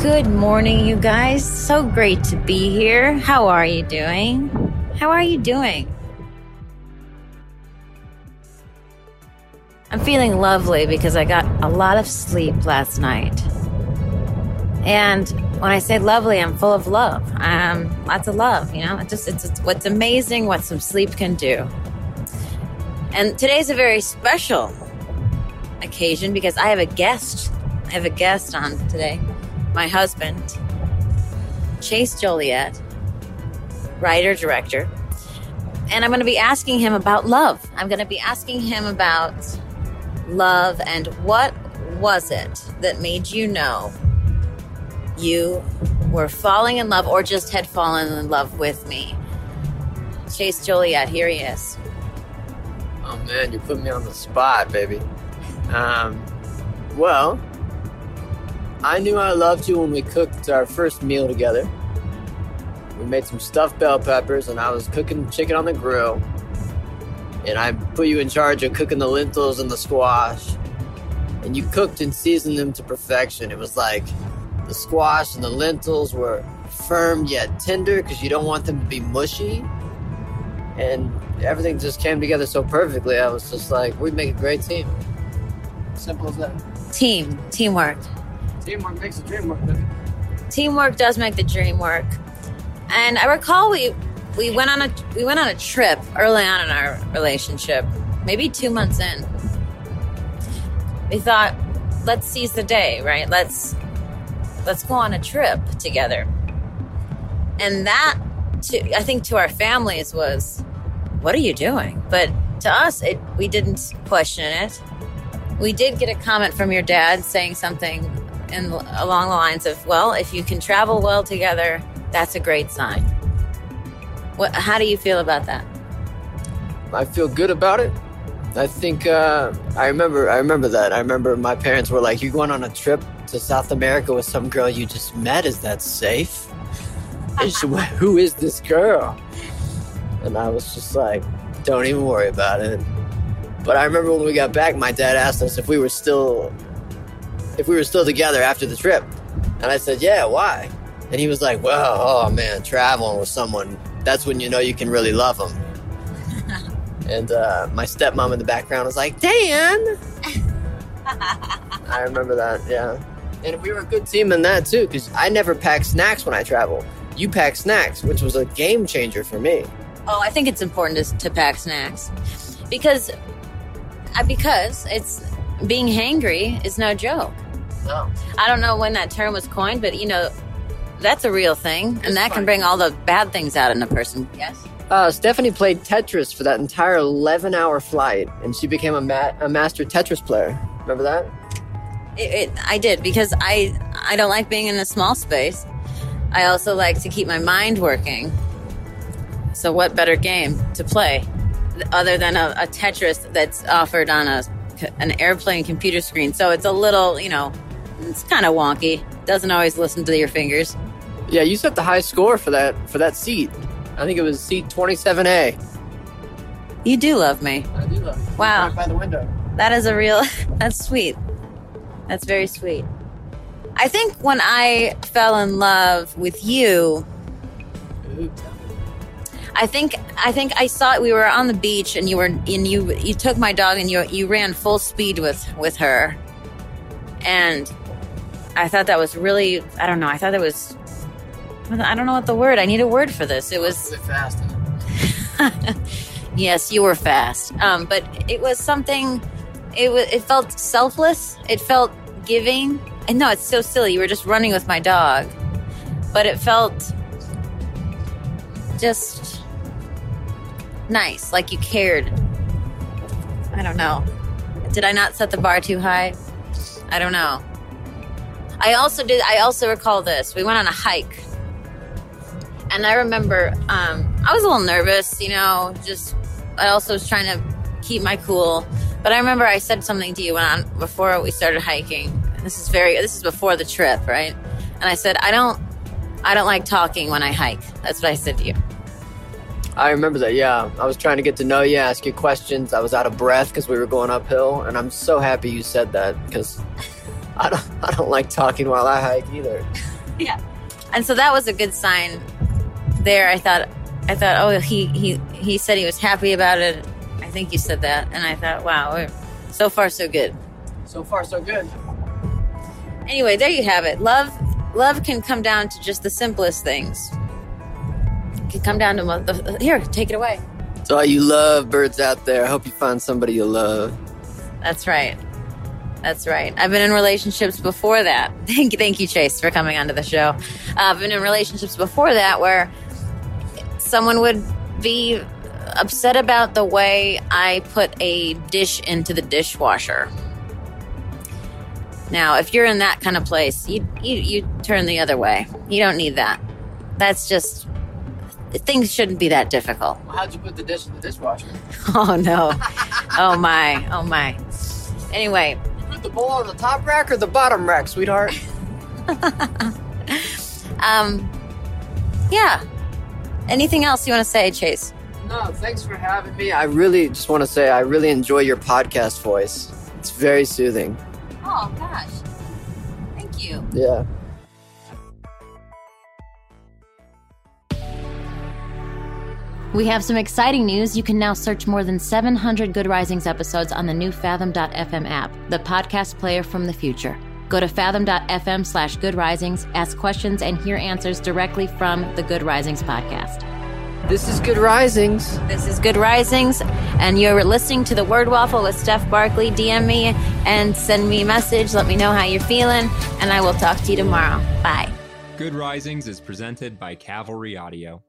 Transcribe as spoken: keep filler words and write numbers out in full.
Good morning, you guys. So great to be here. How are you doing? How are you doing? I'm feeling lovely because I got a lot of sleep last night. And when I say lovely, I'm full of love. Um, lots of love, you know. It just it's, it's what's amazing what some sleep can do. And today's a very special occasion because I have a guest. I have a guest on today. My husband, Chase Joliet, writer, director, and I'm going to be asking him about love. I'm going to be asking him about love and what was it that made you know you were falling in love or just had fallen in love with me. Chase Joliet, here he is. Oh man, you put me on the spot, baby. Um, well... I knew I loved you when we cooked our first meal together. We made some stuffed bell peppers, and I was cooking chicken on the grill. And I put you in charge of cooking the lentils and the squash. And you cooked and seasoned them to perfection. It was like the squash and the lentils were firm yet tender because you don't want them to be mushy. And everything just came together so perfectly. I was just like, we'd make a great team. Simple as that. Team. Teamwork. Teamwork makes the dream work, baby. Teamwork does make the dream work. And I recall we we went on a we went on a trip early on in our relationship, maybe two months in. We thought, let's seize the day, right? Let's let's go on a trip together. And that, to, I think, to our families was, what are you doing? But to us, it we didn't question it. We did get a comment from your dad saying something. And along the lines of, well, if you can travel well together, that's a great sign. What? How do you feel about that? I feel good about it. I think uh, I remember. I remember that. I remember my parents were like, "You're going on a trip to South America with some girl you just met. Is that safe? Who is this girl?" And I was just like, "Don't even worry about it." But I remember when we got back, my dad asked us if we were still. if we were still together after the trip. And I said, yeah, why? And he was like, well, oh man, traveling with someone, that's when you know you can really love them. and uh, my stepmom in the background was like, Dan! I remember that, yeah. And we were a good team in that too, because I never pack snacks when I travel. You pack snacks, which was a game changer for me. Oh, I think it's important to, to pack snacks. Because, because it's being hangry is no joke. Oh. I don't know when that term was coined, but, you know, that's a real thing. It's and that fun. Can bring all the bad things out in a person. Yes? Uh, Stephanie played Tetris for that entire eleven-hour flight, and she became a, ma- a master Tetris player. Remember that? It, it, I did, because I, I don't like being in a small space. I also like to keep my mind working. So what better game to play other than a, a Tetris that's offered on a an airplane computer screen. So it's a little, you know, it's kind of wonky. Doesn't always listen to your fingers. Yeah, you set the high score for that for that seat. I think it was seat twenty-seven A. You do love me. I do love you. Wow. Right by the window. That is a real... That's sweet. That's very sweet. I think when I fell in love with you... Ooh. I think I think I saw it. We were on the beach, and you were and you you took my dog, and you you ran full speed with, with her, and I thought that was really I don't know I thought that was I don't know what the word I need a word for this. It was really fast. Yes, you were fast, um, but it was something. It was it felt selfless. It felt giving. And no, it's so silly. You were just running with my dog, but it felt just. Nice, like you cared. I don't know. Did I not set the bar too high? I don't know. I also did. I also recall this. We went on a hike. And I remember um, I was a little nervous, you know, just I also was trying to keep my cool. But I remember I said something to you when on, before we started hiking. And this is very this is before the trip, right? And I said, I don't I don't like talking when I hike. That's what I said to you. I remember that, yeah. I was trying to get to know you, ask you questions. I was out of breath because we were going uphill. And I'm so happy you said that because I don't, I don't like talking while I hike either. Yeah. And so that was a good sign there. I thought, I thought, oh, he, he, he said he was happy about it. I think you said that. And I thought, wow, we're, so far, so good. So far, so good. Anyway, there you have it. Love, love can come down to just the simplest things. Can come down to the, here, take it away. So all you love birds out there, I hope you find somebody you love. That's right. That's right. I've been in relationships before that. Thank you, thank you, Chase, for coming onto the show. Uh, I've been in relationships before that where someone would be upset about the way I put a dish into the dishwasher. Now, if you're in that kind of place, you you, you turn the other way. You don't need that. That's just... Things shouldn't be that difficult. Well, how'd you put the dish in the dishwasher? Oh, no. Oh, my. Oh, my. Anyway. You put the bowl on the top rack or the bottom rack, sweetheart? um, yeah. Anything else you want to say, Chase? No, thanks for having me. I really just want to say I really enjoy your podcast voice. It's very soothing. Oh, gosh. Thank you. Yeah. We have some exciting news. You can now search more than seven hundred Good Risings episodes on the new Fathom dot f m app, the podcast player from the future. Go to Fathom dot f m slash Good Risings, ask questions, and hear answers directly from the Good Risings podcast. This is Good Risings. This is Good Risings, and you're listening to The Word Waffle with Steph Barkley. D M me and send me a message. Let me know how you're feeling, and I will talk to you tomorrow. Bye. Good Risings is presented by Cavalry Audio.